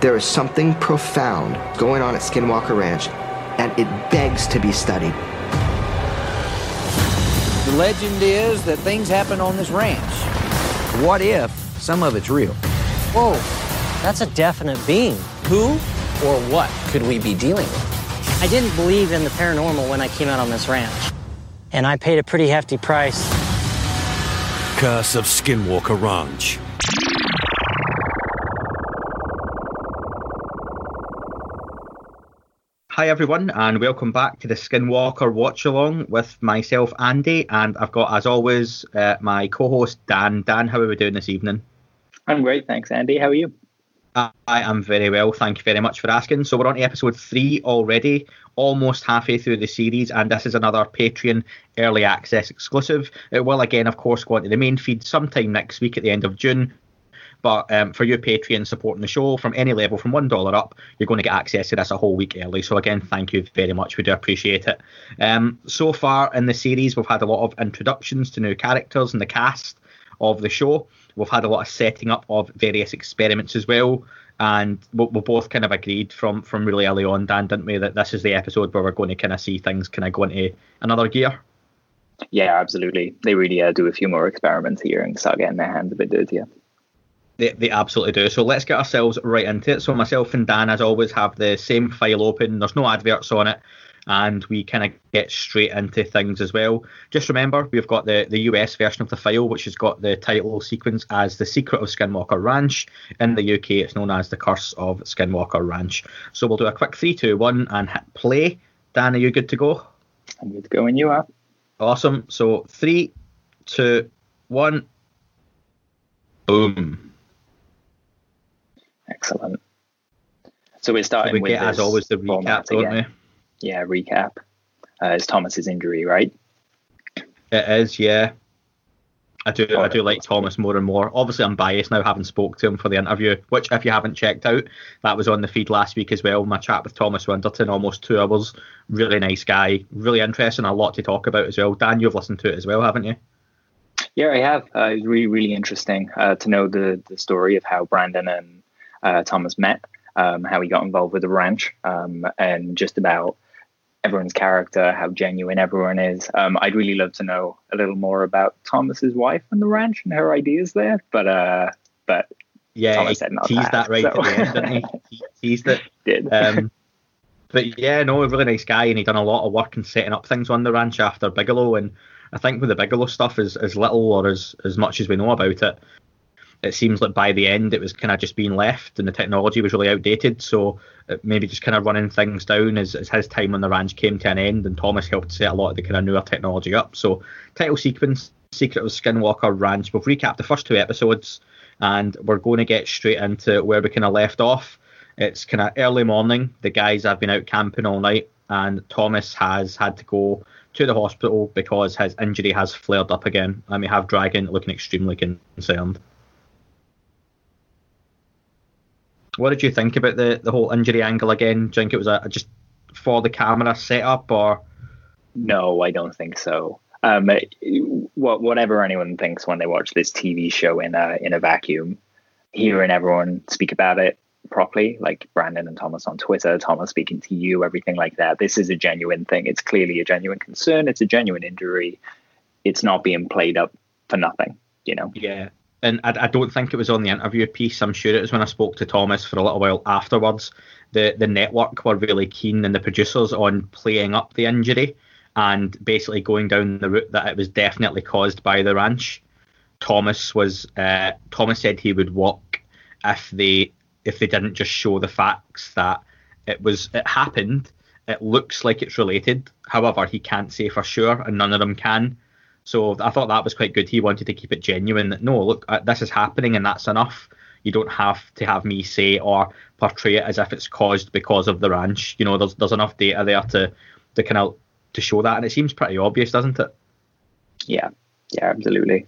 There is something profound going on at Skinwalker Ranch, and it begs to be studied. The legend is that things happen on this ranch. What if some of it's real? Whoa, that's a definite being. Who or what could we be dealing with? I didn't believe in the paranormal when I came out on this ranch, and I paid a pretty hefty price. Curse of Skinwalker Ranch. Hi everyone, and welcome back to the Skinwalker Watch Along with myself, Andy, and I've got, as always, my co-host, Dan. Dan, how are we doing this evening? I'm great, thanks, Andy. How are you? I am very well, thank you very much for asking. So we're on to episode 3 already, almost halfway through the series, and this is another Patreon early access exclusive. It will again, of course, go onto the main feed sometime next week at the end of June. But for your Patreon supporting the show from any level, from $1 up, you're going to get access to this a whole week early. So again, thank you very much. We do appreciate it. So far in the series, we've had a lot of introductions to new characters and the cast of the show. We've had a lot of setting up of various experiments as well. And we both kind of agreed from really early on, Dan, didn't we, that this is the episode where we're going to kind of see things kind of go into another gear? Yeah, absolutely. They really do a few more experiments here and start getting their hands a bit dirtier. They absolutely do. So let's get ourselves right into it. So myself and Dan, as always, have the same file open. There's no adverts on it. And we kind of get straight into things as well. Just remember, we've got the US version of the file, which has got the title sequence as The Secret of Skinwalker Ranch. In the UK, it's known as The Curse of Skinwalker Ranch. So we'll do a quick 3, 2, 1 and hit play. Dan, are you good to go? I'm good to go, and you are. Awesome. So 3, 2, 1. Boom. Excellent. So we're starting with, as always, the recap, don't we? Yeah, recap. It's Thomas's injury, right? It is, yeah. I do like Thomas more and more. Obviously, I'm biased now, having spoke to him for the interview, which, if you haven't checked out, that was on the feed last week as well. My chat with Thomas Winterton, almost 2 hours. Really nice guy. Really interesting. A lot to talk about as well. Dan, you've listened to it as well, haven't you? Yeah, I have. It was really, really interesting to know the story of how Brandon and Thomas met, how he got involved with the ranch, and just about everyone's character, how genuine everyone is. I'd really love to know a little more about Thomas's wife and the ranch and her ideas there, but yeah, Thomas said not teased that right so. At the end, didn't he? He teased it. Did. But yeah, no, a really nice guy, and he done a lot of work in setting up things on the ranch after Bigelow, and I think with the Bigelow stuff, as little or as much as we know about it, it seems like by the end it was kind of just being left and the technology was really outdated. So maybe just kind of running things down as his time on the ranch came to an end, and Thomas helped set a lot of the kind of newer technology up. So title sequence, Secret of Skinwalker Ranch. We've recapped the first 2 episodes and we're going to get straight into where we kind of left off. It's kind of early morning. The guys have been out camping all night and Thomas has had to go to the hospital because his injury has flared up again. And we have Dragon looking extremely concerned. What did you think about the whole injury angle again? Do you think it was just for the camera setup, or? No, I don't think so. Whatever anyone thinks when they watch this TV show in a vacuum, hearing everyone speak about it properly, like Brandon and Thomas on Twitter, Thomas speaking to you, everything like that, this is a genuine thing. It's clearly a genuine concern. It's a genuine injury. It's not being played up for nothing, you know? Yeah. And I don't think it was on the interview piece. I'm sure it was when I spoke to Thomas for a little while afterwards. The network were really keen, and the producers, on playing up the injury and basically going down the route that it was definitely caused by the ranch. Thomas said he would walk if they didn't just show the facts that it happened. It looks like it's related. However, he can't say for sure, and none of them can. So I thought that was quite good. He wanted to keep it genuine. That, no, look, this is happening and that's enough. You don't have to have me say or portray it as if it's caused because of the ranch. You know, there's enough data there to kind of to show that. And it seems pretty obvious, doesn't it? Yeah, absolutely.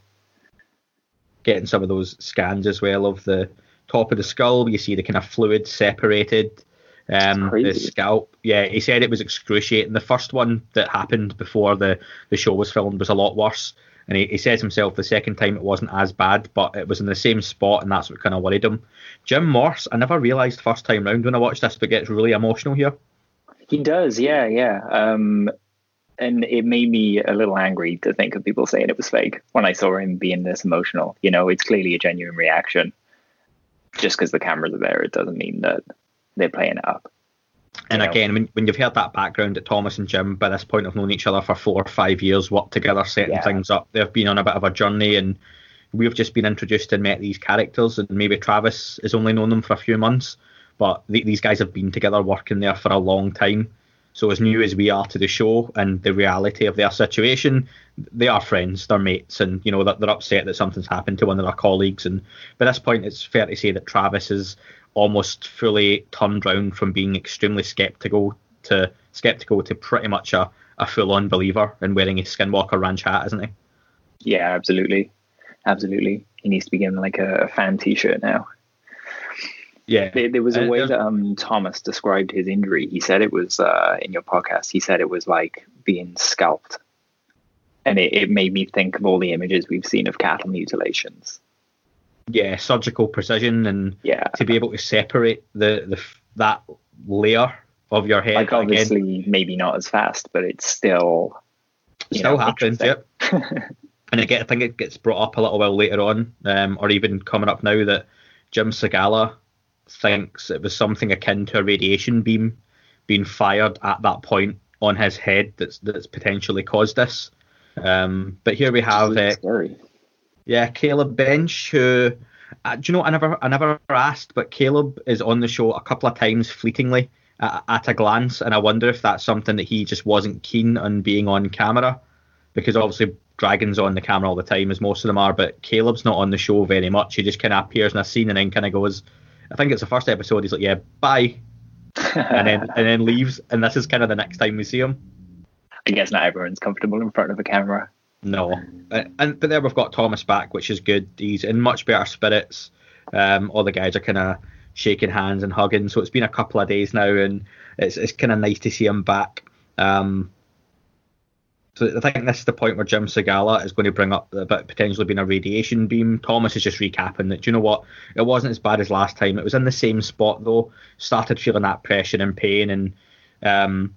Getting some of those scans as well of the top of the skull. You see the kind of fluid separated. The scalp, yeah, he said it was excruciating. The first one that happened before the show was filmed was a lot worse. And he says himself the second time it wasn't as bad, but it was in the same spot, and that's what kind of worried him. Jim Morse, I never realised first time round when I watched this, but gets really emotional here. He does, yeah. And it made me a little angry to think of people saying it was fake when I saw him being this emotional. You know, it's clearly a genuine reaction. Just because the cameras are there, it doesn't mean that they're playing it up. And again, when you've heard that background that Thomas and Jim, by this point, have known each other for 4 or 5 years, worked together, setting things up. They've been on a bit of a journey, and we've just been introduced and met these characters, and maybe Travis has only known them for a few months, but these guys have been together working there for a long time. So as new as we are to the show and the reality of their situation, they are friends, they're mates, and you know they're upset that something's happened to one of their colleagues. And by this point, it's fair to say that Travis is almost fully turned round from being extremely sceptical to pretty much a full-on believer, and wearing his Skinwalker Ranch hat, isn't he? Yeah, absolutely. He needs to be given like a fan T-shirt now. Yeah, there was a way that Thomas described his injury. He said it was in your podcast. He said it was like being scalped, and it made me think of all the images we've seen of cattle mutilations. Yeah, surgical precision, and to be able to separate that layer of your head. Like obviously, again, maybe not as fast, but it's still happens. Yep. And I think it gets brought up a little while later on, or even coming up now, that Jim Segala thinks it was something akin to a radiation beam being fired at that point on his head that's potentially caused this. But here we have Caleb Bench, who do you know, I never asked, but Caleb is on the show a couple of times fleetingly at a glance, and I wonder if that's something that he just wasn't keen on being on camera, because obviously Dragon's on the camera all the time, as most of them are, but Caleb's not on the show very much. He just kind of appears in a scene and then kind of goes, I think it's the first episode, he's like, yeah, bye, and then leaves, and this is kind of the next time we see him. I guess not everyone's comfortable in front of a camera. No. But there we've got Thomas back, which is good. He's in much better spirits. All the guys are kind of shaking hands and hugging, so it's been a couple of days now, and it's kind of nice to see him back. So I think this is the point where Jim Segala is going to bring up about potentially being a radiation beam. Thomas is just recapping that, do you know what, it wasn't as bad as last time. It was in the same spot, though. Started feeling that pressure and pain. And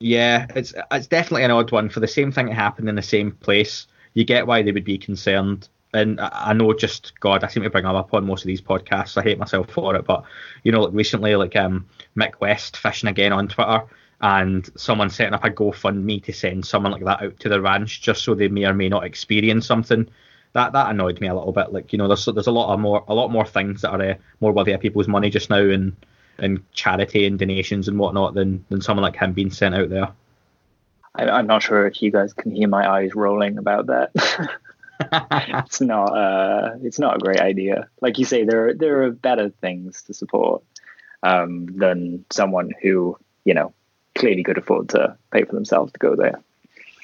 it's definitely an odd one. For the same thing that happened in the same place, you get why they would be concerned. And I know, just God, I seem to bring them up on most of these podcasts. I hate myself for it. But, you know, like recently, like Mick West fishing again on Twitter, and someone setting up a GoFundMe to send someone like that out to the ranch just so they may or may not experience something. That annoyed me a little bit. Like, you know, there's a lot more things that are more worthy of people's money just now, and charity and donations and whatnot, than someone like him being sent out there. I'm not sure if you guys can hear my eyes rolling about that. It's not a great idea. Like you say, there are better things to support than someone who, you know, clearly could afford to pay for themselves to go there.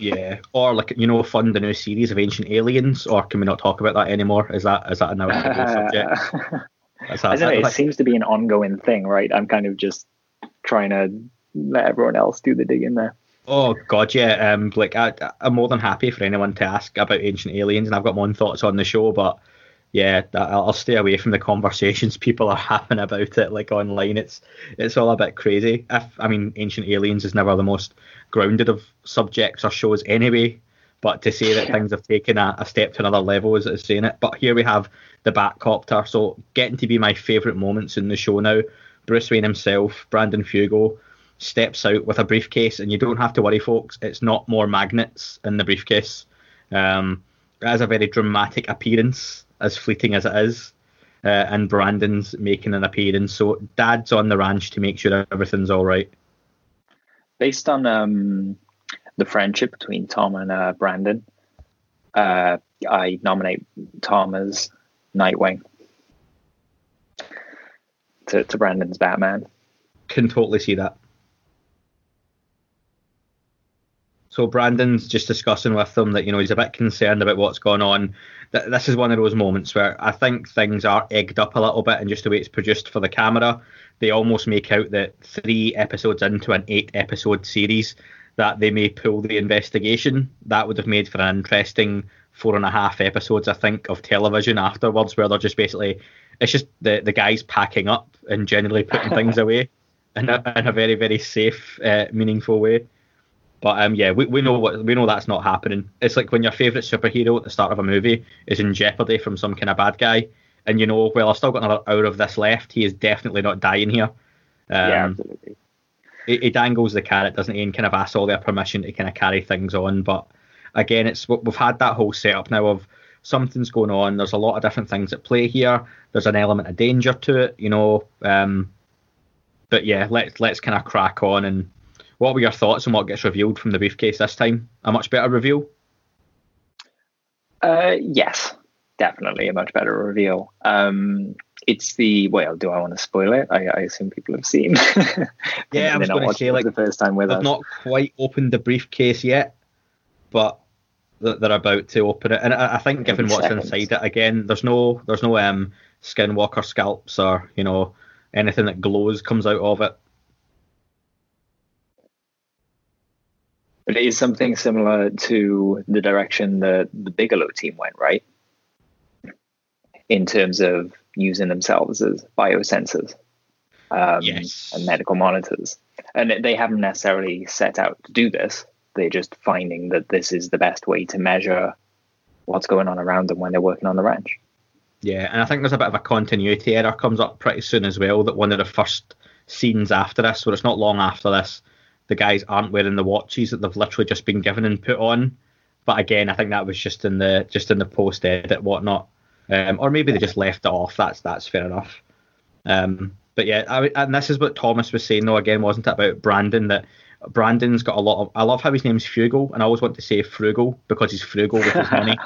Yeah, or like, you know, fund a new series of Ancient Aliens, or can we not talk about that anymore? Is that now a subject? I don't know, it seems to be an ongoing thing, right? I'm kind of just trying to let everyone else do the digging there. Oh God, yeah. Like I'm more than happy for anyone to ask about Ancient Aliens, and I've got my own thoughts on the show, but yeah, I'll stay away from the conversations people are having about it, like online. It's all a bit crazy. Ancient Aliens is never the most grounded of subjects or shows anyway, but to say that things have taken a step to another level is saying it. But here we have the Batcopter, so getting to be my favourite moments in the show now. Bruce Wayne himself, Brandon Fugal, steps out with a briefcase, and you don't have to worry, folks, it's not more magnets in the briefcase. It has a very dramatic appearance, as fleeting as it is, and Brandon's making an appearance, so Dad's on the ranch to make sure everything's all right. Based on the friendship between Tom and Brandon, I nominate Tom as Nightwing to Brandon's Batman. Can totally see that. So Brandon's just discussing with them that, you know, he's a bit concerned about what's going on. This is one of those moments where I think things are egged up a little bit, and just the way it's produced for the camera, they almost make out that 3 episodes into an 8-episode series, that they may pull the investigation. That would have made for an interesting 4.5 episodes, I think, of television afterwards, where they're just basically, it's just the guys packing up and generally putting things away in a very, very safe, meaningful way. But yeah, we know that's not happening. It's like when your favourite superhero at the start of a movie is in jeopardy from some kind of bad guy, and you know, well, I've still got another hour of this left. He is definitely not dying here. Yeah, absolutely. He dangles the carrot, doesn't he, and kind of asks all their permission to kind of carry things on. But again, it's, we've had that whole setup now of something's going on. There's a lot of different things at play here. There's an element of danger to it, you know. But yeah, let's kind of crack on. And what were your thoughts on what gets revealed from the briefcase this time? A much better reveal? Yes, definitely a much better reveal. It's the, well, do I want to spoil it? I assume people have seen. Yeah, I was going to say, like, the first time with us, they've not quite opened the briefcase yet, but they're about to open it. And I think, given what's inside it, again, there's no skinwalker scalps or, you know, anything that glows comes out of it. But it is something similar to the direction that the Bigelow team went, right? In terms of using themselves as biosensors, yes, and medical monitors. And they haven't necessarily set out to do this. They're just finding that this is the best way to measure what's going on around them when they're working on the ranch. Yeah, and I think there's a bit of a continuity error comes up pretty soon as well, that one of the first scenes after this, where it's not long after this, the guys aren't wearing the watches that they've literally just been given and put on. But again, I think that was just in the post edit, whatnot. Or maybe they just left it off. That's fair enough. But yeah, and this is what Thomas was saying, though, again, wasn't it, about Brandon, that Brandon's got a lot of... I love how his name's Fugal, and I always want to say Frugal, because he's frugal with his money.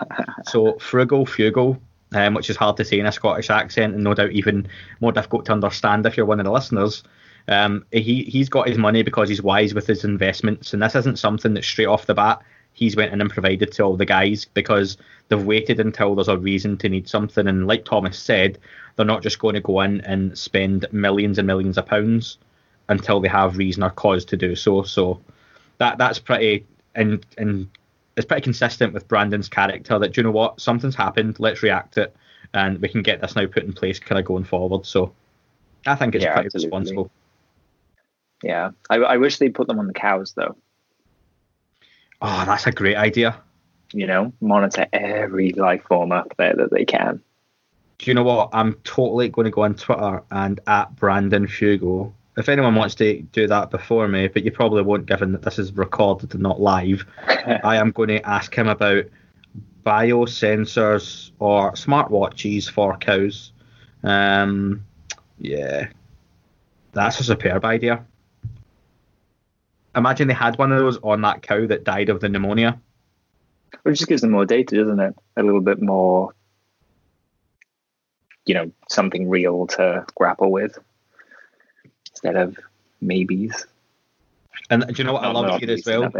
So Frugal Fugal, which is hard to say in a Scottish accent, and no doubt even more difficult to understand if you're one of the listeners. He's got his money because he's wise with his investments, and this isn't something that straight off the bat he's went in and provided to all the guys, because they've waited until there's a reason to need something. And like Thomas said, they're not just going to go in and spend millions and millions of pounds until they have reason or cause to do so. So that's pretty, and it's pretty consistent with Brandon's character, that, do you know what, something's happened, let's react to it, and we can get this now put in place kind of going forward. So I think it's pretty absolutely responsible. Yeah, I wish they put them on the cows, though. Oh, that's a great idea. You know, monitor every life form up there that they can. Do you know what? I'm totally going to go on Twitter and at Brandon Fugal. If anyone wants to do that before me, but you probably won't, given that this is recorded and not live, I am going to ask him about biosensors or smartwatches for cows. Yeah, that's a superb idea. Imagine they had one of those on that cow that died of the pneumonia. It just gives them more data, doesn't it? A little bit more, you know, something real to grapple with instead of maybes. And do you know what I love here as well?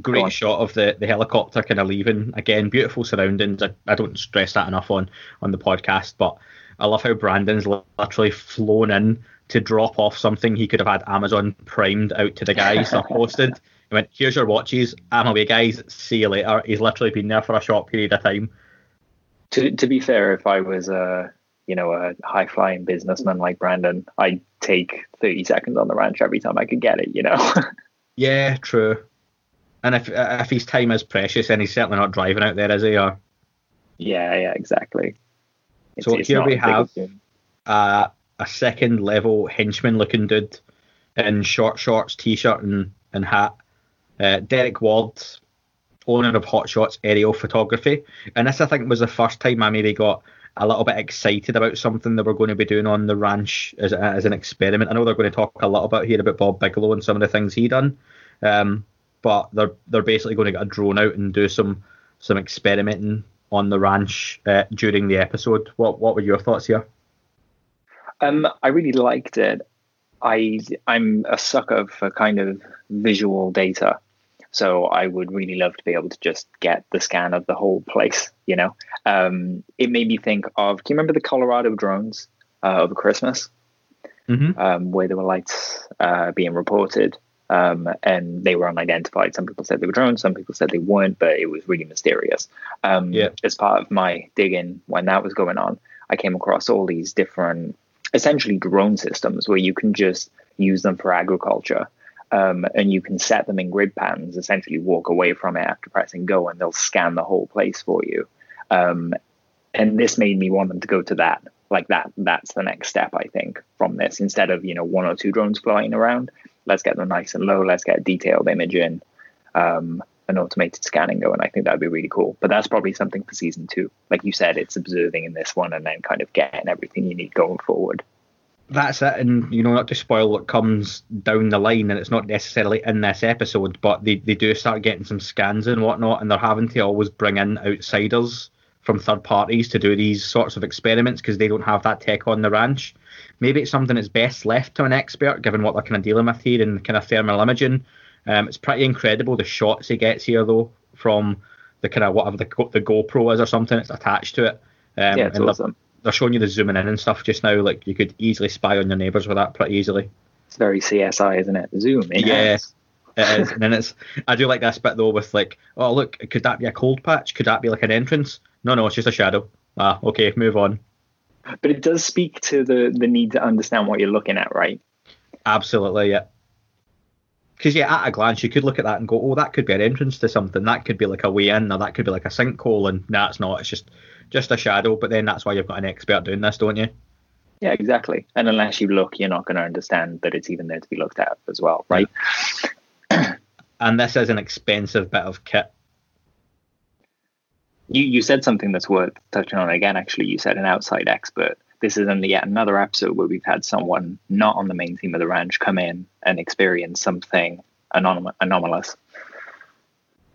Great shot of the helicopter kind of leaving. Again, beautiful surroundings. I don't stress that enough on the podcast, but I love how Brandon's literally flown in to drop off something he could have had Amazon primed out to the guys that posted. He went, here's your watches, I'm away guys, see you later. He's literally been there for a short period of time. To be fair, if I was a high-flying businessman like Brandon, I'd take 30 seconds on the ranch every time I could get it, you know? Yeah, true. And if his time is precious, then he's certainly not driving out there, is he? Or... Yeah, exactly. So here we have a second level henchman looking dude in short shorts, t-shirt and hat, Derek Ward, owner of Hot Shots Aerial Photography. And this, I think, was the first time I maybe got a little bit excited about something that we're going to be doing on the ranch as an experiment. I know they're going to talk a lot about here about Bob Bigelow and some of the things he done, but they're basically going to get a drone out and do some experimenting on the ranch during the episode. What were your thoughts here? I really liked it. I'm a sucker for kind of visual data, so I would really love to be able to just get the scan of the whole place, you know. It made me think of, do you remember the Colorado drones over Christmas? Mm-hmm. Where there were lights being reported and they were unidentified. Some people said they were drones, some people said they weren't, but it was really mysterious. As part of my digging when that was going on, I came across all these different, essentially drone systems where you can just use them for agriculture. And you can set them in grid patterns, essentially walk away from it after pressing go, and they'll scan the whole place for you. And this made me want them to go to that. Like that's the next step, I think, from this. Instead of, one or two drones flying around, let's get them nice and low. Let's get detailed imaging, an automated scanning going. I think that'd be really cool. But that's probably something for season 2. Like you said, it's observing in this one and then kind of getting everything you need going forward. That's it, and not to spoil what comes down the line, and it's not necessarily in this episode, but they do start getting some scans and whatnot, and they're having to always bring in outsiders from third parties to do these sorts of experiments because they don't have that tech on the ranch. Maybe it's something that's best left to an expert, given what they're kind of dealing with here and kind of thermal imaging. It's pretty incredible the shots he gets here, though, from the kind of whatever the GoPro is or something that's attached to it. It's awesome. They're showing you the zooming in and stuff just now. Like, you could easily spy on your neighbours with that pretty easily. It's very CSI, isn't it? Zoom in. Yeah, it is. And then I do like this bit, though, with like, oh, look, could that be a cold patch? Could that be like an entrance? No, it's just a shadow. Ah, okay, move on. But it does speak to the need to understand what you're looking at, right? Absolutely, yeah. Because, yeah, at a glance, you could look at that and go, oh, that could be an entrance to something. That could be like a way in, or that could be like a sinkhole. And no, it's not. It's just a shadow. But then that's why you've got an expert doing this, don't you? Yeah, exactly. And unless you look, you're not going to understand that it's even there to be looked at as well, right? And this is an expensive bit of kit. You said something that's worth touching on again, actually. You said an outside expert. This is yet another episode where we've had someone not on the main theme of the ranch come in and experience something anomalous.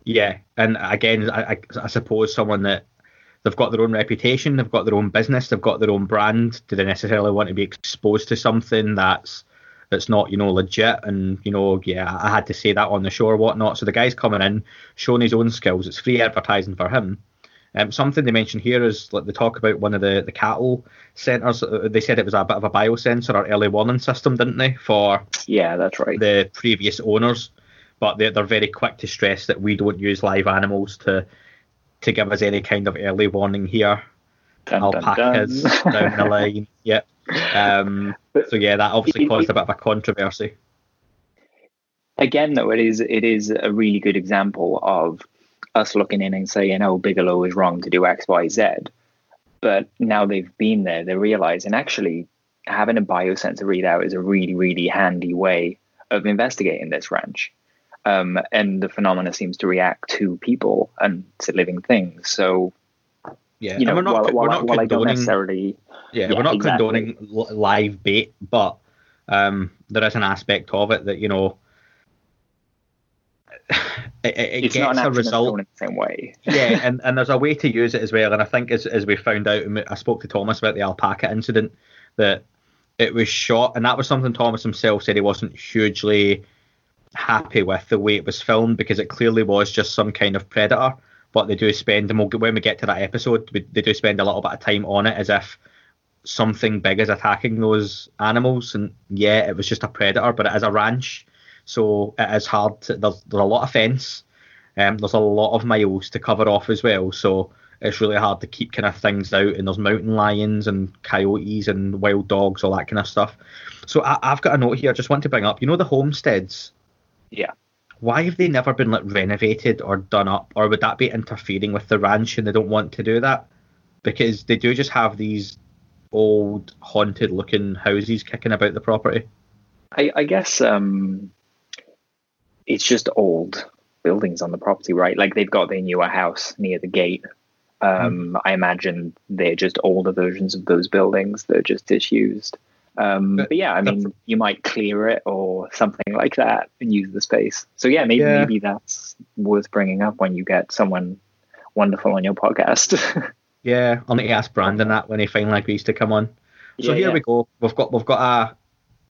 Yeah, and again, I suppose someone that they've got their own reputation, they've got their own business, they've got their own brand. Do they necessarily want to be exposed to something that's not, legit? And, I had to say that on the show or whatnot. So the guy's coming in, showing his own skills. It's free advertising for him. Something they mention here is like they talk about one of the cattle centres. They said it was a bit of a biosensor or early warning system, didn't they? That's right. The previous owners, but they're very quick to stress that we don't use live animals to give us any kind of early warning here. Alpacas down the line, yeah. That obviously caused a bit of a controversy. Again, though, it is a really good example of us looking in and saying, oh, Bigelow is wrong to do X, Y, Z. But now they've been there, they're realizing actually having a biosensor readout is a really, really handy way of investigating this ranch. And the phenomena seems to react to people and to living things. So, yeah, we're not condoning. Yeah, we're not condoning live bait, but there is an aspect of it that, It gets a result in the same way. Yeah, and there's a way to use it as well. And I think as we found out, and I spoke to Thomas about the alpaca incident, that it was shot, and that was something Thomas himself said he wasn't hugely happy with the way it was filmed, because it clearly was just some kind of predator. But they do spend, and when we get to that episode, they do spend a little bit of time on it as if something big is attacking those animals. And yeah, it was just a predator, but it is a ranch. So it is hard. There's a lot of fence. There's a lot of miles to cover off as well. So it's really hard to keep kind of things out. And there's mountain lions and coyotes and wild dogs, all that kind of stuff. So I've got a note here. I just want to bring up, the homesteads. Yeah. Why have they never been like renovated or done up? Or would that be interfering with the ranch and they don't want to do that? Because they do just have these old haunted looking houses kicking about the property. I guess... It's just old buildings on the property, right? Like they've got their newer house near the gate. I imagine they're just older versions of those buildings. They're just disused. You might clear it or something like that and use the space. So yeah, maybe that's worth bringing up when you get someone wonderful on your podcast. Yeah, I'll need to ask Brandon that when he finally agrees to come on. So we go. We've got a...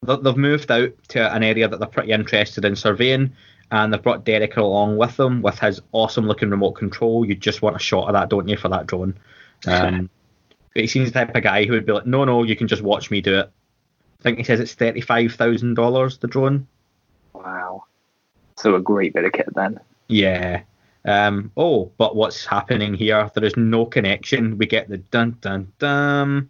They've moved out to an area that they're pretty interested in surveying, and they've brought Derek along with them with his awesome-looking remote control. You just want a shot of that, don't you, for that drone? But he seems the type of guy who would be like, no, you can just watch me do it. I think he says it's $35,000, the drone. Wow. So a great bit of kit then. Yeah. Oh, but what's happening here? There is no connection. We get the dun dun dun.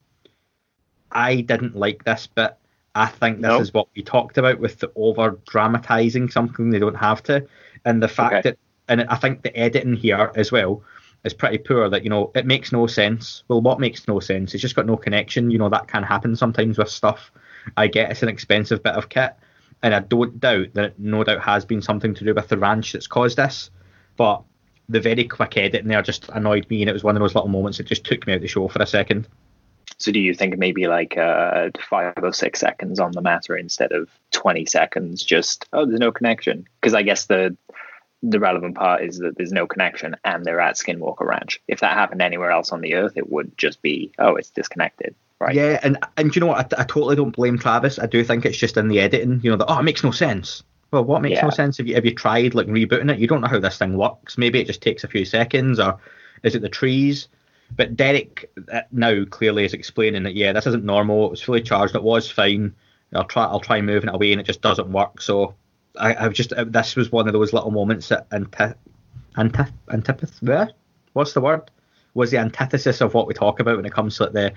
I didn't like this bit. I think this is what we talked about with the over dramatizing something they don't have to, and the fact that, and I think the editing here as well is pretty poor. That, you know, it makes no sense. Well, what makes no sense? It's just got no connection. You know, that can happen sometimes with stuff. I get it's an expensive bit of kit, and I don't doubt that it no doubt has been something to do with the ranch that's caused this. But the very quick edit in there just annoyed me, and it was one of those little moments that just took me out of the show for a second. So do you think maybe like 5 or 6 seconds on the matter instead of 20 seconds, just, oh, there's no connection? Because I guess the relevant part is that there's no connection and they're at Skinwalker Ranch. If that happened anywhere else on the Earth, it would just be, oh, it's disconnected. Right. Yeah, and you know what? I totally don't blame Travis. I do think it's just in the editing, you know, that, oh, it makes no sense. Well, what makes no sense? Have you tried like rebooting it? You don't know how this thing works. Maybe it just takes a few seconds, or is it the trees? But Derek now clearly is explaining that, yeah, this isn't normal. It was fully charged. It was fine. I'll try moving it away, and it just doesn't work. So I've just this was one of those little moments that antipathy. What's the word? Was the antithesis of what we talk about when it comes to like the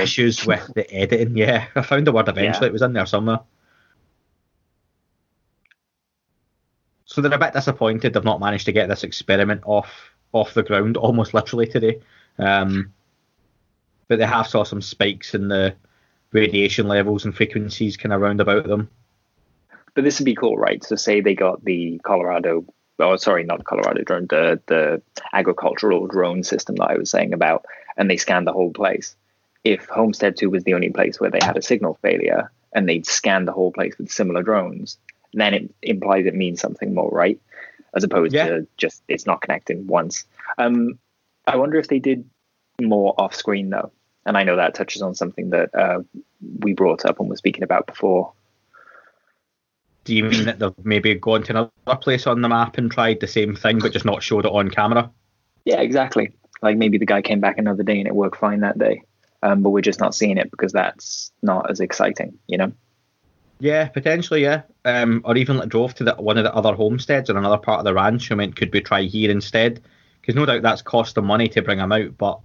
issues with the editing. Yeah, I found the word eventually. Yeah. It was in there somewhere. So they're a bit disappointed they've not managed to get this experiment off the ground, almost literally today. But they have saw some spikes in the radiation levels and frequencies kind of round about them. But this would be cool, right? So say they got the the agricultural drone system that I was saying about, and they scanned the whole place. If Homestead 2 was the only place where they had a signal failure and they'd scanned the whole place with similar drones, then it implies it means something more, right? As opposed to just it's not connecting once. I wonder if they did more off screen though, and I know that touches on something that we brought up and were speaking about before. Do you mean that they've maybe gone to another place on the map and tried the same thing, but just not showed it on camera? Yeah, exactly. Like maybe the guy came back another day and it worked fine that day, but we're just not seeing it because that's not as exciting, you know. Yeah, potentially, yeah. Or even like drove to one of the other homesteads or another part of the ranch. I mean, could we try here instead? Because no doubt that's cost them money to bring them out. But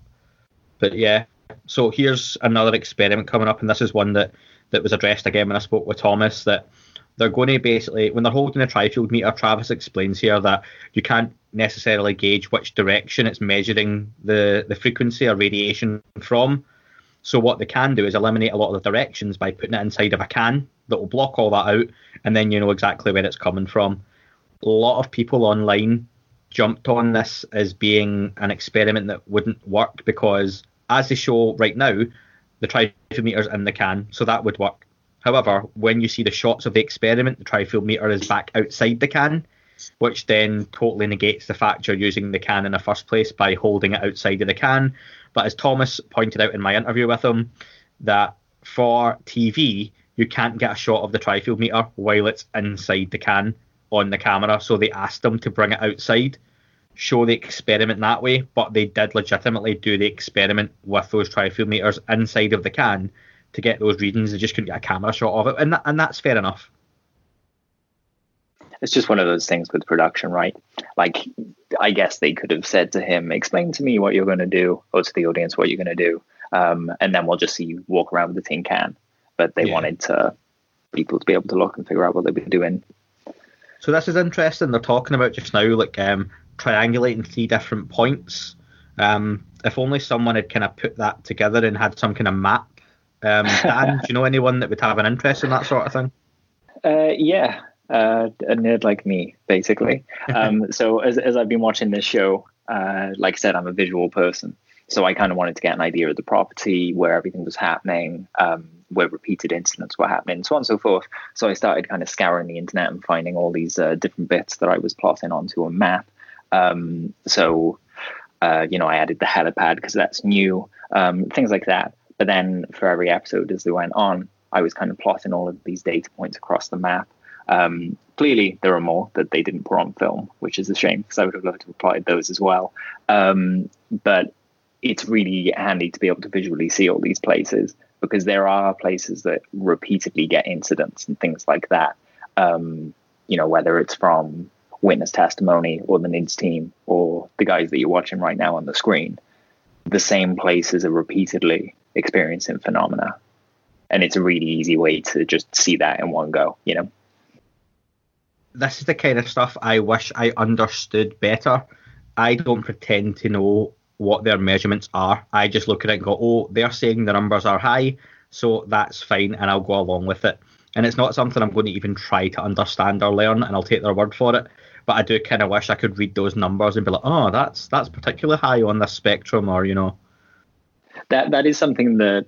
yeah. So here's another experiment coming up, and this is one that was addressed again when I spoke with Thomas, that they're going to basically, when they're holding a Trifield meter, Travis explains here that you can't necessarily gauge which direction it's measuring the frequency or radiation from. So what they can do is eliminate a lot of the directions by putting it inside of a can that will block all that out, and then you know exactly where it's coming from. A lot of people online jumped on this as being an experiment that wouldn't work because, as they show right now, the Trifield meter's in the can, so that would work. However, when you see the shots of the experiment, the Trifield meter is back outside the can, which then totally negates the fact you're using the can in the first place by holding it outside of the can. But as Thomas pointed out in my interview with him, that for TV, you can't get a shot of the Trifield meter while it's inside the can on the camera. So they asked them to bring it outside, show the experiment that way, but they did legitimately do the experiment with those Trifield meters inside of the can to get those readings. They just couldn't get a camera shot of it, and that's fair enough. It's just one of those things with production, right? Like, I guess they could have said to him, explain to me what you're going to do, or to the audience what you're going to do, and then we'll just see you walk around with a tin can. But they wanted people to be able to look and figure out what they'd be doing. So this is interesting. They're talking about just now, like, triangulating 3 different points. If only someone had kind of put that together and had some kind of map. Dan, do you know anyone that would have an interest in that sort of thing? Yeah. A nerd like me, basically. So as I've been watching this show, like I said, I'm a visual person, so I kind of wanted to get an idea of the property, where everything was happening, where repeated incidents were happening, so on and so forth. So I started kind of scouring the internet and finding all these different bits that I was plotting onto a map. So I added the helipad because that's new, things like that. But then for every episode as they went on, I was kind of plotting all of these data points across the map. Clearly there are more that they didn't put on film, which is a shame because I would have loved to have applied those as well. But it's really handy to be able to visually see all these places, because there are places that repeatedly get incidents and things like that. you know, whether it's from witness testimony or the NIDS team or the guys that you're watching right now on the screen, the same places are repeatedly experiencing phenomena. And it's a really easy way to just see that in one go, you know? This is the kind of stuff I wish I understood better. I don't pretend to know what their measurements are. I just look at it and go, oh, they're saying the numbers are high, so that's fine, and I'll go along with it. And it's not something I'm going to even try to understand or learn, and I'll take their word for it. But I do kind of wish I could read those numbers and be like, oh, that's particularly high on this spectrum, or, you know. That is something that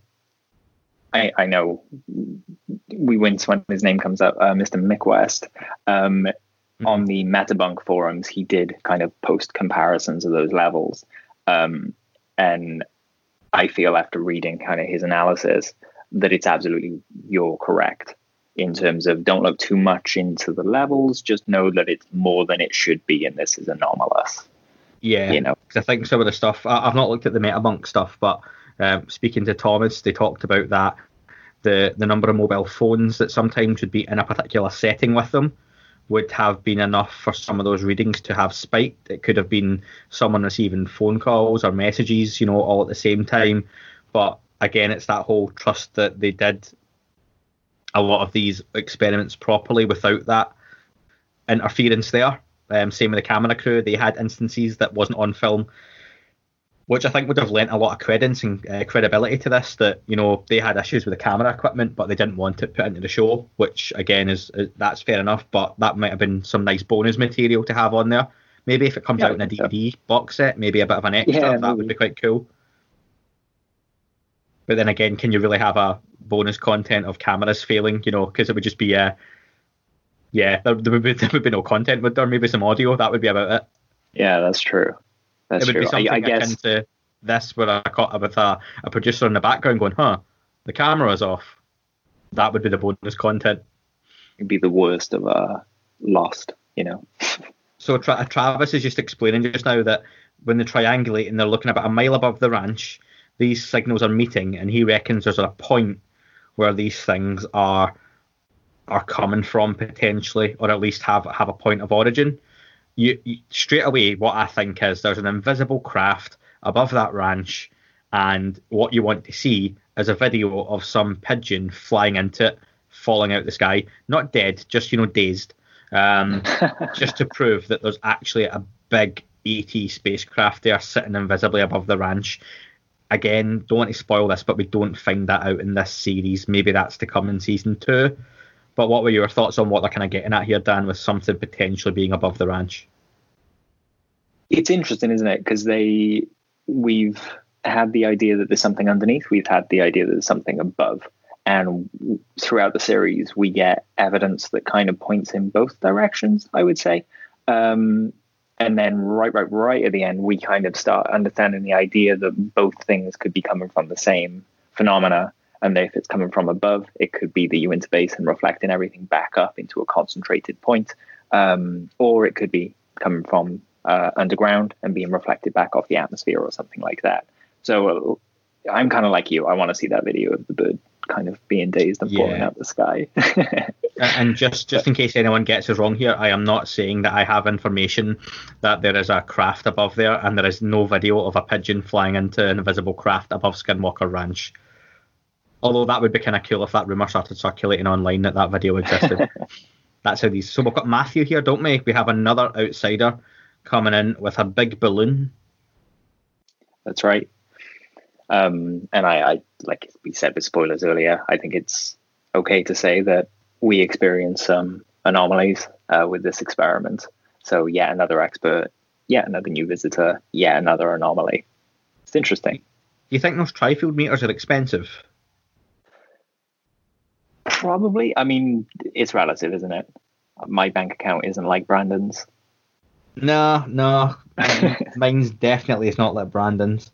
I know we wince when his name comes up, Mr. Mick West. On the MetaBunk forums, he did kind of post comparisons of those levels. And I feel after reading kind of his analysis that it's absolutely, you're correct in terms of don't look too much into the levels. Just know that it's more than it should be. And this is anomalous. Yeah. You know, I think some of the stuff, I've not looked at the MetaBunk stuff, but speaking to Thomas, they talked about that. The number of mobile phones that sometimes would be in a particular setting with them would have been enough for some of those readings to have spiked. It could have been someone receiving phone calls or messages, you know, all at the same time. But again, it's that whole trust that they did a lot of these experiments properly without that interference there. Same with the camera crew. They had instances that wasn't on film, which I think would have lent a lot of credence and credibility to this, that, you know, they had issues with the camera equipment, but they didn't want it put into the show, which, again, is that's fair enough, but that might have been some nice bonus material to have on there. Maybe if it comes out in a DVD box set, maybe a bit of an extra, that would be quite cool. But then again, can you really have a bonus content of cameras failing, you know, because it would just be, there would be no content, but there maybe some audio, that would be about it. Yeah, that's true. That's it would true. Be something I guess, akin to this where I caught up with a producer in the background going, huh, the camera is off. That would be the bonus content. It'd be the worst of Lost, you know. So Travis is just explaining just now that when they triangulate and they're looking about a mile above the ranch, these signals are meeting, and he reckons there's a point where these things are coming from potentially, or at least have a point of origin. You straight away, what I think is there's an invisible craft above that ranch, and what you want to see is a video of some pigeon flying into it, falling out the sky, not dead, just, you know, dazed, just to prove that there's actually a big ET spacecraft there sitting invisibly above the ranch. Again, don't want to spoil this, but we don't find that out in this series. Maybe that's to come in season 2. But what were your thoughts on what they're kind of getting at here, Dan, with something potentially being above the ranch? It's interesting, isn't it? Because we've had the idea that there's something underneath. We've had the idea that there's something above. And throughout the series, we get evidence that kind of points in both directions, I would say. And then right at the end, we kind of start understanding the idea that both things could be coming from the same phenomena. And if it's coming from above, it could be that you into space and reflecting everything back up into a concentrated point. Or it could be coming from underground and being reflected back off the atmosphere or something like that. So I'm kind of like you. I want to see that video of the bird kind of being dazed and falling out the sky. And just in case anyone gets us wrong here, I am not saying that I have information that there is a craft above there and there is no video of a pigeon flying into an invisible craft above Skinwalker Ranch. Although that would be kind of cool if that rumour started circulating online that video existed. That's how these... So we've got Matthew here, don't we? We have another outsider coming in with a big balloon. That's right. And I, like we said with spoilers earlier, I think it's okay to say that we experience some anomalies with this experiment. So yet another expert, yet another new visitor, yet another anomaly. It's interesting. You think those Trifield meters are expensive? Probably. I mean, it's relative, isn't it? My bank account isn't like Brandon's. No. Mine's definitely is not like Brandon's.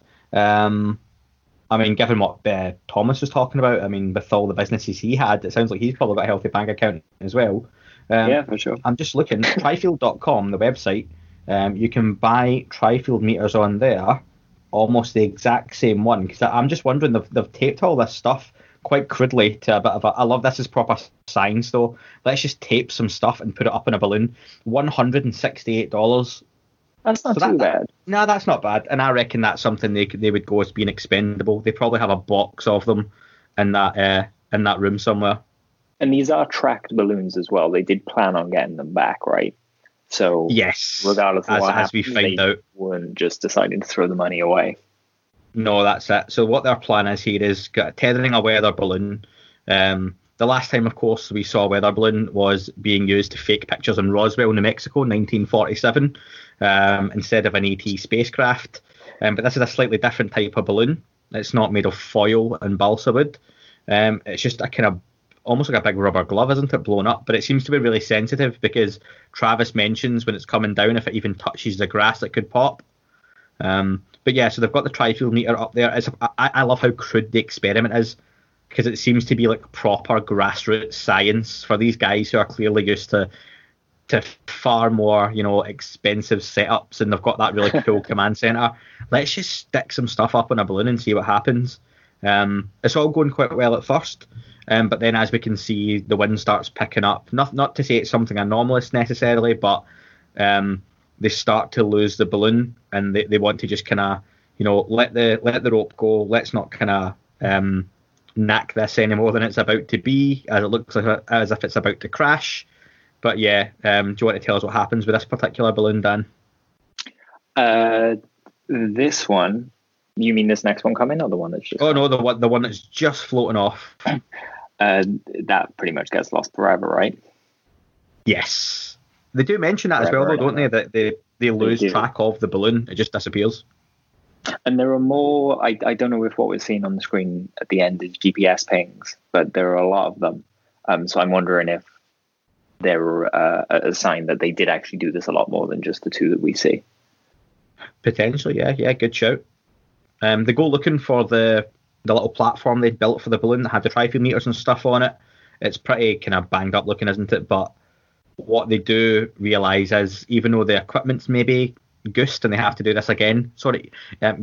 I mean, given what Thomas was talking about, I mean, with all the businesses he had, it sounds like he's probably got a healthy bank account as well. Yeah, for sure. I'm just looking. Trifield.com, the website, you can buy Trifield meters on there, almost the exact same one. Because I'm just wondering, they've taped all this stuff quite crudely to a bit of a, I love this is proper science though. Let's just tape some stuff and put it up in a balloon. $168. That's not too bad. No, that's not bad. And I reckon that's something they would go as being expendable. They probably have a box of them in that room somewhere. And these are tracked balloons as well. They did plan on getting them back, right? So yes, regardless of what happens, they weren't just deciding to throw the money away. No, that's it. So what their plan is here is tethering a weather balloon. The last time, of course, we saw a weather balloon was being used to fake pictures in Roswell, New Mexico, 1947, instead of an ET spacecraft. But this is a slightly different type of balloon. It's not made of foil and balsa wood. It's just a kind of almost like a big rubber glove, isn't it, blown up? But it seems to be really sensitive because Travis mentions when it's coming down, if it even touches the grass, it could pop. But yeah, so they've got the Trifield meter up there. I love how crude the experiment is, because it seems to be like proper grassroots science for these guys who are clearly used to far more, you know, expensive setups, and they've got that really cool command center. Let's just stick some stuff up in a balloon and see what happens. It's all going quite well at first, but then as we can see, the wind starts picking up. Not to say it's something anomalous necessarily, but they start to lose the balloon, and they want to just kind of, you know, let the rope go. Let's not kind of knack this any more than it's about to be, as it looks like as if it's about to crash. But yeah, do you want to tell us what happens with this particular balloon, Dan? This one. You mean this next one coming, or the one that's just... Oh, no, the one that's just floating off. That pretty much gets lost forever, right? Yes. They do mention that forever as well, though, don't they? That they lose track of the balloon. It just disappears. And there are more... I don't know if what we're seeing on the screen at the end is GPS pings, but there are a lot of them. So I'm wondering if they're a sign that they did actually do this a lot more than just the two that we see. Potentially, yeah. Yeah, good shout. They go looking for the little platform they built for the balloon that had the Trifield meters and stuff on it. It's pretty kind of banged up looking, isn't it? But what they do realise is, even though the equipment's maybe goosed, and they have to do this again. Sorry,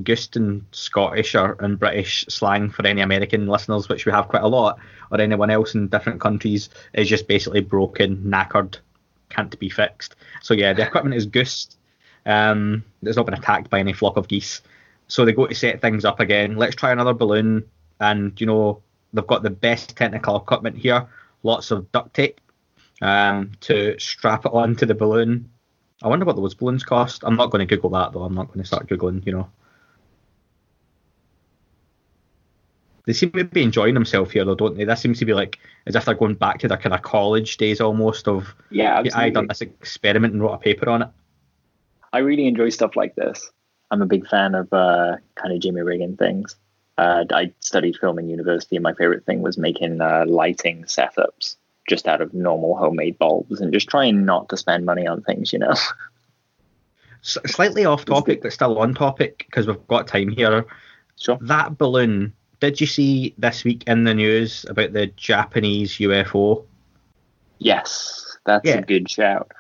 goosed in Scottish and British slang for any American listeners, which we have quite a lot, or anyone else in different countries, is just basically broken, knackered, can't be fixed. So yeah, the equipment is goosed. It's not been attacked by any flock of geese. So they go to set things up again. Let's try another balloon. And, you know, they've got the best technical equipment here. Lots of duct tape to strap it onto the balloon. I wonder what those balloons cost. I'm not going to Google that, though. I'm not going to start Googling, you know. They seem to be enjoying themselves here, though, don't they? That seems to be like as if they're going back to their kind of college days almost of, yeah, I done this experiment and wrote a paper on it. I really enjoy stuff like this. I'm a big fan of kind of Jimmy Riggin things. I studied film in university, and my favorite thing was making lighting setups just out of normal homemade bulbs and just trying not to spend money on things, you know. Slightly off topic, but still on topic because we've got time here. Sure. That balloon, did you see this week in the news about the Japanese UFO? Yes, that's a good shout.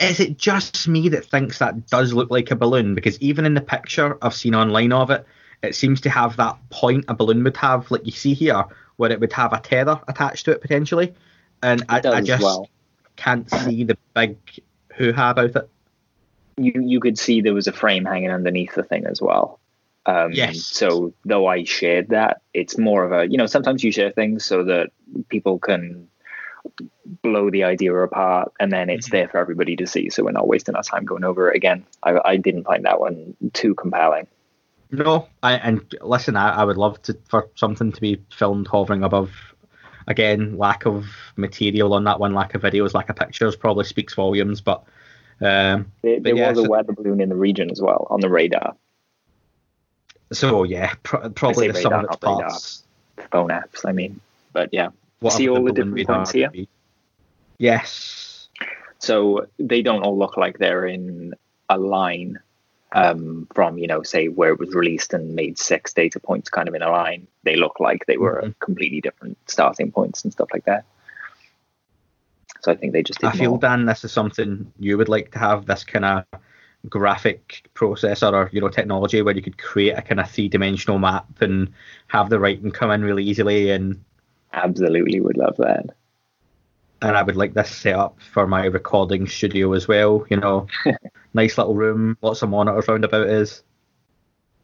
Is it just me that thinks that does look like a balloon? Because even in the picture I've seen online of it, it seems to have that point a balloon would have, like you see here, where it would have a tether attached to it potentially. And I just can't see the big hoo-ha about it. You could see there was a frame hanging underneath the thing as well. Yes. So though I shared that, it's more of a, you know, sometimes you share things so that people can blow the idea apart, and then it's there for everybody to see, so we're not wasting our time going over it again. I didn't find that one too compelling. No, and listen, I would love for something to be filmed hovering above. Again, lack of material on that one, lack of videos, lack of pictures probably speaks volumes, but... There was a weather balloon in the region as well, on the radar. So, yeah, probably the sum of its parts. Phone apps, I mean, but yeah. See all the different points here? Yes. So they don't all look like they're in a line from, you know, say where it was released and made 6 data points kind of in a line. They look like they were completely different starting points and stuff like that. So I think they just... I feel, Dan, this is something you would like to have, this kind of graphic processor or, you know, technology where you could create a kind of 3-dimensional map and have the writing come in really easily and... absolutely would love that. And I would like this set up for my recording studio as well, you know. Nice little room, lots of monitors round about us.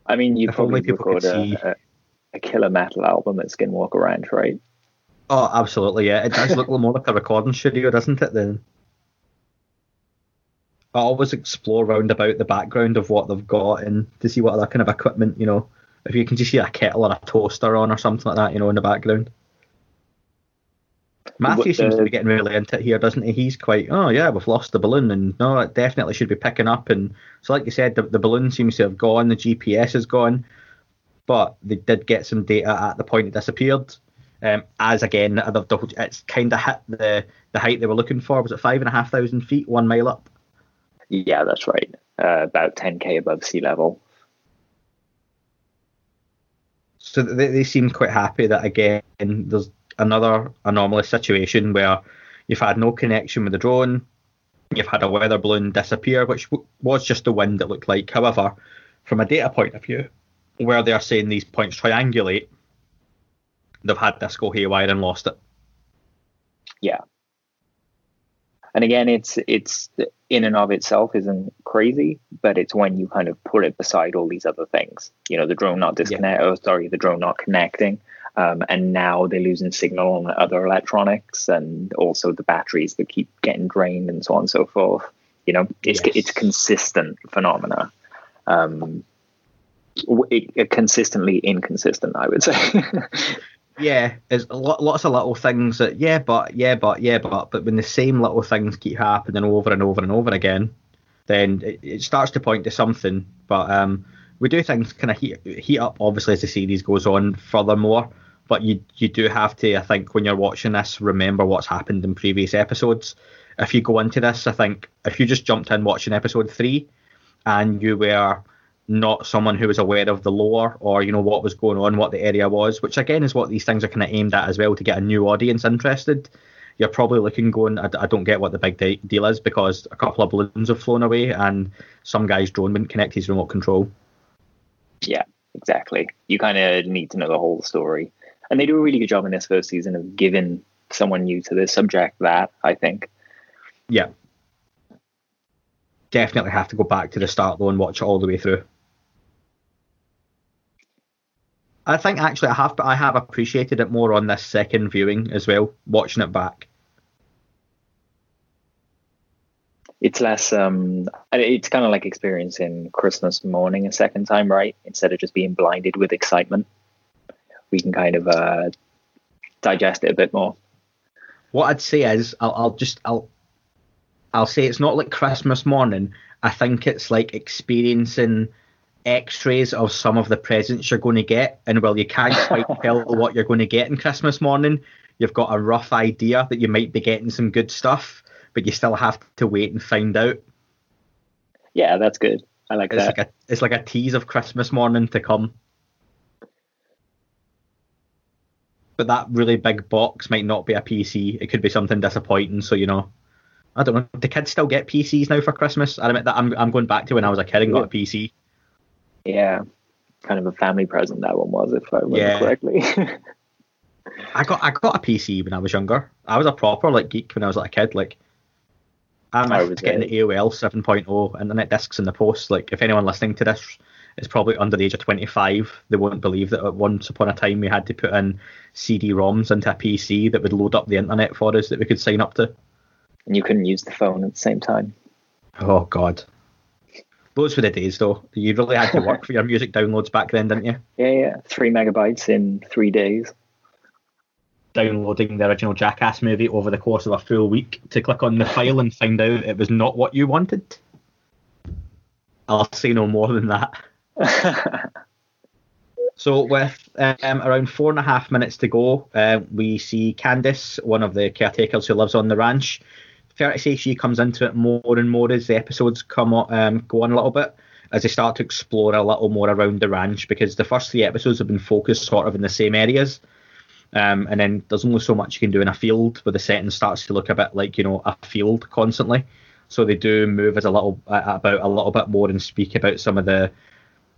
I mean, you probably record a killer metal album at Skinwalker Ranch, right? Oh, absolutely, yeah. It does look more like a recording studio, doesn't it, then? I always explore round about the background of what they've got and to see what other kind of equipment, you know. If you can just see a kettle or a toaster on or something like that, you know, in the background. Matthew seems to be getting really into it here, doesn't he? He's quite, oh yeah, we've lost the balloon, and no, it definitely should be picking up. And so, like you said, the balloon seems to have gone, the GPS is gone, but they did get some data at the point it disappeared. As again, it's kind of hit the height they were looking for. Was it 5,500 feet, 1 mile up? Yeah, that's right. About 10K above sea level. So they seem quite happy that, again, there's another anomalous situation where you've had no connection with the drone, you've had a weather balloon disappear, which was just the wind, it looked like. However, from a data point of view, where they are saying these points triangulate, they've had this go haywire and lost it. Yeah. And again, it's in and of itself isn't crazy, but it's when you kind of put it beside all these other things. You know, the drone not the drone not connecting. And now they're losing signal on other electronics and also the batteries that keep getting drained and so on and so forth. You know, it's consistent phenomena. Consistently inconsistent, I would say. Yeah, there's lots of little things that, but when the same little things keep happening over and over and over again, then it starts to point to something. But we do things kind of heat up, obviously, as the series goes on furthermore. But you do have to, I think, when you're watching this, remember what's happened in previous episodes. If you go into this, I think, if you just jumped in watching episode 3 and you were not someone who was aware of the lore or, you know, what was going on, what the area was, which again is what these things are kind of aimed at as well, to get a new audience interested. You're probably going, I don't get what the big deal is, because a couple of balloons have flown away and some guy's drone wouldn't connect his remote control. Yeah, exactly. You kind of need to know the whole story. And they do a really good job in this first season of giving someone new to this subject that, I think. Yeah. Definitely have to go back to the start, though, and watch it all the way through. I think, actually, I have appreciated it more on this second viewing as well, watching it back. It's less, it's kind of like experiencing Christmas morning a second time, right? Instead of just being blinded with excitement, we can kind of digest it a bit more. What I'd say is, I'll say it's not like Christmas morning. I think it's like experiencing x-rays of some of the presents you're going to get, and while you can't quite tell what you're going to get in Christmas morning, you've got a rough idea that you might be getting some good stuff, but you still have to wait and find out. Yeah, that's good. I like that. It's like a tease of Christmas morning to come. But that really big box might not be a PC. It could be something disappointing, so, you know. I don't know. Do kids still get PCs now for Christmas? I admit that I'm going back to when I was a kid and got a PC. Yeah, kind of a family present that one was, if I remember correctly. I got a PC when I was younger. I was a proper geek when I was a kid. I was getting the AOL 7.0 internet discs in the post. If anyone listening to this is probably under the age of 25, they won't believe that once upon a time we had to put in CD-ROMs into a PC that would load up the internet for us that we could sign up to. And you couldn't use the phone at the same time. Oh, God. Those were the days, though. You really had to work for your music downloads back then, didn't you? Yeah. 3 megabytes in 3 days. Downloading the original Jackass movie over the course of a full week to click on the file and find out it was not what you wanted. I'll say no more than that. So with around 4.5 minutes to go, we see Candace, one of the caretakers who lives on the ranch. Fair to say she comes into it more and more as the episodes go on a little bit, as they start to explore a little more around the ranch, because the first 3 episodes have been focused sort of in the same areas. And then there's only so much you can do in a field, where the setting starts to look a bit like, you know, a field constantly. So they do move us a little bit more and speak about some of the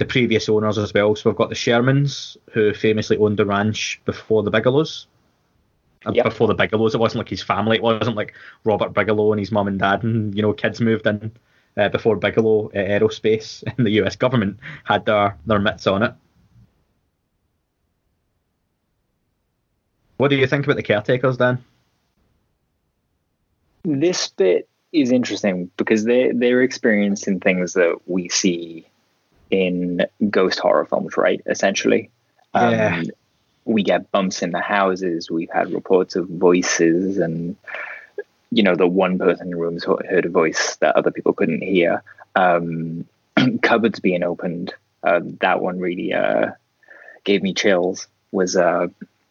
previous owners as well. So we've got the Shermans, who famously owned the ranch before the Bigelows. Yep. Before the Bigelows, it wasn't like his family. It wasn't like Robert Bigelow and his mum and dad, and you know, kids moved in before Bigelow Aerospace and the U.S. government had their mitts on it. What do you think about the caretakers, Dan? This bit is interesting because they're experiencing things that we see in ghost horror films, right? Essentially, yeah. We get bumps in the houses. We've had reports of voices, and you know, the one person in the room heard a voice that other people couldn't hear. Cupboards being opened. That one really gave me chills. Was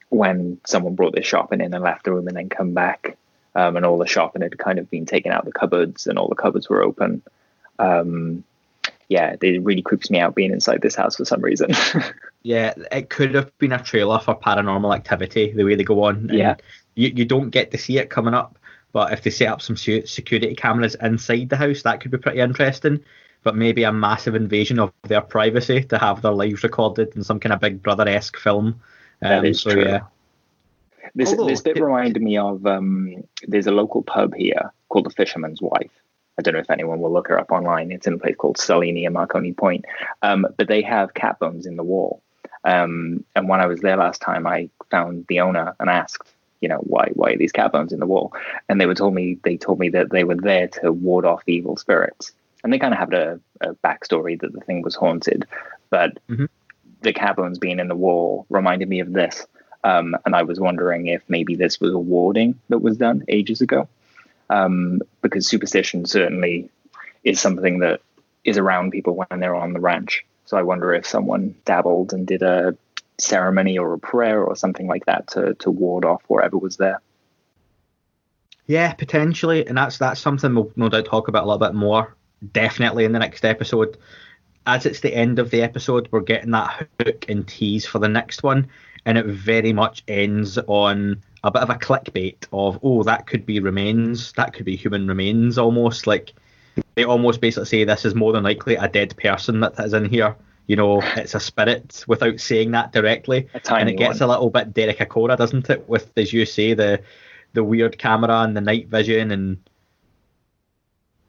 when someone brought their shopping in and left the room and then come back, and all the shopping had kind of been taken out the cupboards, and all the cupboards were open. Yeah, it really creeps me out being inside this house for some reason. Yeah, it could have been a trailer for Paranormal Activity, the way they go on. Yeah. You don't get to see it coming up, but if they set up some security cameras inside the house, that could be pretty interesting. But maybe a massive invasion of their privacy to have their lives recorded in some kind of Big Brother-esque film. That is so true. Yeah. This bit reminded me of, there's a local pub here called The Fisherman's Wife. I don't know if anyone will look her up online. It's in a place called Salini and Marconi Point. But they have cat bones in the wall. And when I was there last time, I found the owner and asked, you know, why are these cat bones in the wall? And they told me that they were there to ward off evil spirits. And they kind of had a backstory that the thing was haunted. But the cat bones being in the wall reminded me of this. And I was wondering if maybe this was a warding that was done ages ago. Because superstition certainly is something that is around people when they're on the ranch. So I wonder if someone dabbled and did a ceremony or a prayer or something like that to ward off whatever was there. Yeah, potentially. And that's something we'll no doubt talk about a little bit more, definitely in the next episode. As it's the end of the episode, we're getting that hook and tease for the next one. And it very much ends on a bit of a clickbait of, oh, that could be remains. That could be human remains almost. Like, they almost basically say this is more than likely a dead person that is in here. You know, it's a spirit without saying that directly. And it gets a little bit Derek Acorah, doesn't it? With, as you say, the weird camera and the night vision. And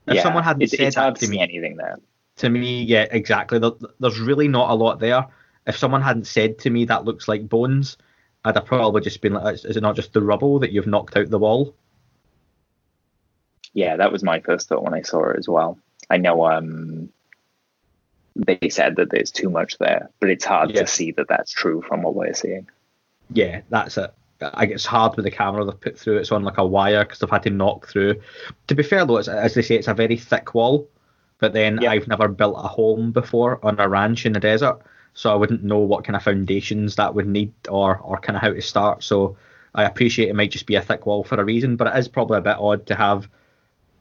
if someone hadn't said that to me, anything there. To me, yeah, exactly. There's really not a lot there. If someone hadn't said to me that looks like bones, I'd have probably just been like, is it not just the rubble that you've knocked out the wall? Yeah, that was my first thought when I saw it as well. I know they said that there's too much there, but it's hard to see that that's true from what we're seeing. Yeah, that's it. It's hard with the camera they've put through. It's on like a wire because they've had to knock through. To be fair, though, as they say, it's a very thick wall. But then I've never built a home before on a ranch in the desert. So I wouldn't know what kind of foundations that would need or kind of how to start. So I appreciate it might just be a thick wall for a reason, but it is probably a bit odd to have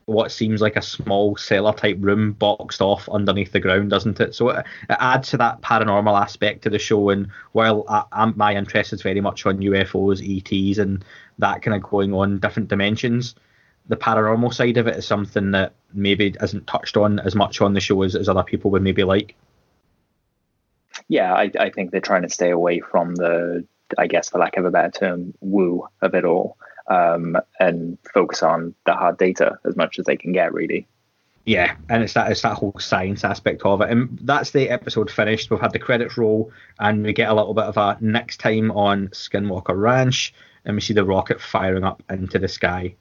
what seems like a small cellar type room boxed off underneath the ground, doesn't it? So it adds to that paranormal aspect to the show. And while my interest is very much on UFOs, ETs, and that kind of going on different dimensions, the paranormal side of it is something that maybe isn't touched on as much on the show as other people would maybe like. Yeah, I think they're trying to stay away from the, I guess, for lack of a better term, woo of it all, and focus on the hard data as much as they can get, really. Yeah, and it's that whole science aspect of it. And that's the episode finished. We've had the credits roll, and we get a little bit of a next time on Skinwalker Ranch, and we see the rocket firing up into the sky.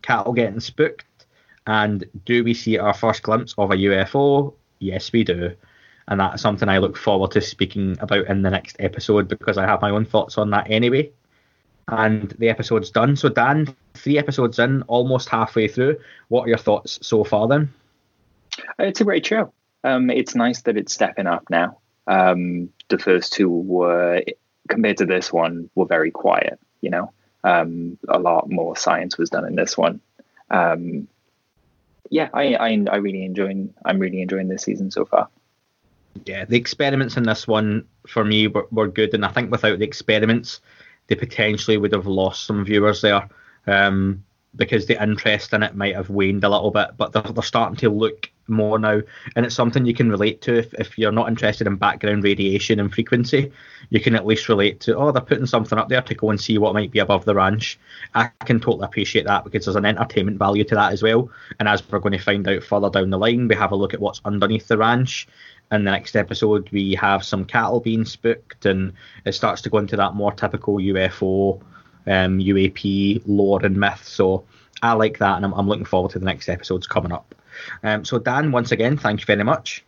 Cattle getting spooked, and do we see our first glimpse of a UFO? Yes, we do. And that's something I look forward to speaking about in the next episode because I have my own thoughts on that anyway. And the episode's done. So, Dan, 3 episodes in, almost halfway through. What are your thoughts so far then? It's a great show. It's nice that it's stepping up now. The first 2 were, compared to this one, were very quiet, you know. A lot more science was done in this one. I'm really enjoying this season so far. Yeah, the experiments in this one, for me, were good. And I think without the experiments, they potentially would have lost some viewers there because the interest in it might have waned a little bit. But they're starting to look more now, and it's something you can relate to. If you're not interested in background radiation and frequency, you can at least relate to, oh, they're putting something up there to go and see what might be above the ranch. I can totally appreciate that, because there's an entertainment value to that as well. And as we're going to find out further down the line, we have a look at what's underneath the ranch. In the next episode, we have some cattle being spooked, and it starts to go into that more typical UFO, UAP lore and myth. So I like that, and I'm looking forward to the next episodes coming up. So Dan, once again, thank you very much.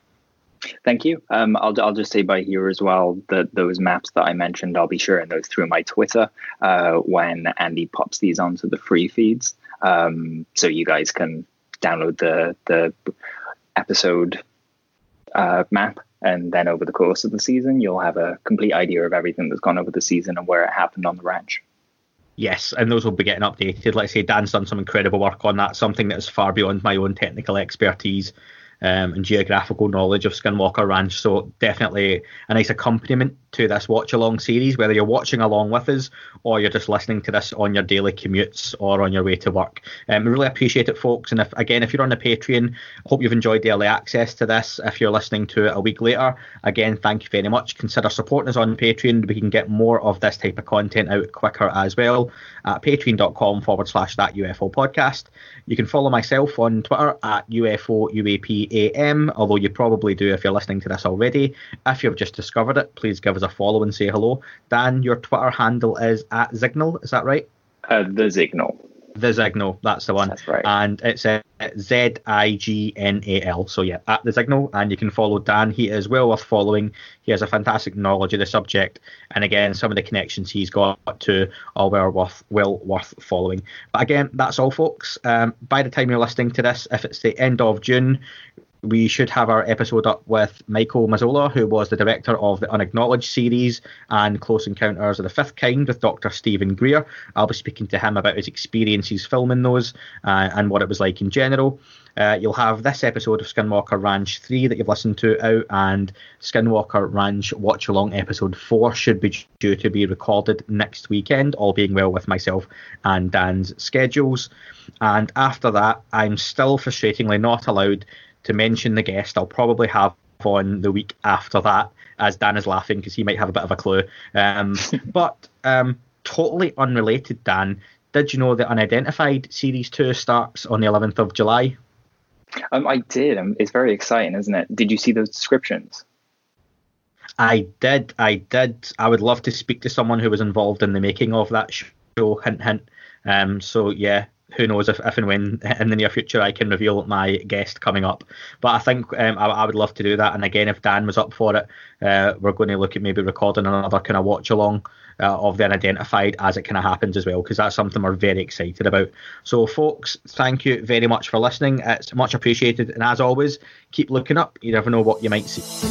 Thank you. I'll just say by here as well that those maps that I mentioned, I'll be sharing those through my Twitter when Andy pops these onto the free feeds. So you guys can download the episode map, and then over the course of the season you'll have a complete idea of everything that's gone over the season and where it happened on the ranch. Yes, and those will be getting updated. Like I say, Dan's done some incredible work on that, something that is far beyond my own technical expertise and geographical knowledge of Skinwalker Ranch. So definitely a nice accompaniment to this watch along series, whether you're watching along with us or you're just listening to this on your daily commutes or on your way to work. We really appreciate it, folks. And if you're on the Patreon, I hope you've enjoyed the early access to this. If you're listening to it a week later, again, thank you very much. Consider supporting us on Patreon. We can get more of this type of content out quicker as well at patreon.com/ThatUFOPodcast. You can follow myself on Twitter at UFOUAPAM, although you probably do if you're listening to this already. If you've just discovered it, please give us a follow and say hello. Dan, your Twitter handle is at @Zignal, is that right? TheZignal. TheZignal, that's the one. That's right. And it's ZIGNAL. So yeah, at @TheZignal. And you can follow Dan. He is well worth following. He has a fantastic knowledge of the subject. And again, some of the connections he's got to are well worth following. But again, that's all, folks. By the time you're listening to this, if it's the end of June, we should have our episode up with Michael Mazzola, who was the director of the Unacknowledged series and Close Encounters of the Fifth Kind with Dr. Stephen Greer. I'll be speaking to him about his experiences filming those and what it was like in general. You'll have this episode of Skinwalker Ranch 3 that you've listened to out, and Skinwalker Ranch Watch Along episode 4 should be due to be recorded next weekend, all being well with myself and Dan's schedules. And after that, I'm still frustratingly not allowed to mention the guest I'll probably have on the week after that, as Dan is laughing because he might have a bit of a clue. But totally unrelated, Dan, did you know that Unidentified Series 2 starts on the 11th of July? I did. It's very exciting, isn't it? Did you see those descriptions? I did. I would love to speak to someone who was involved in the making of that show, hint, hint. So, yeah. Who knows if and when in the near future I can reveal my guest coming up. But I think I would love to do that. And again, if Dan was up for it, we're going to look at maybe recording another kind of watch along of the Unidentified as it kind of happens as well, because that's something we're very excited about. So, folks, thank you very much for listening. It's much appreciated. And as always, keep looking up. You never know what you might see.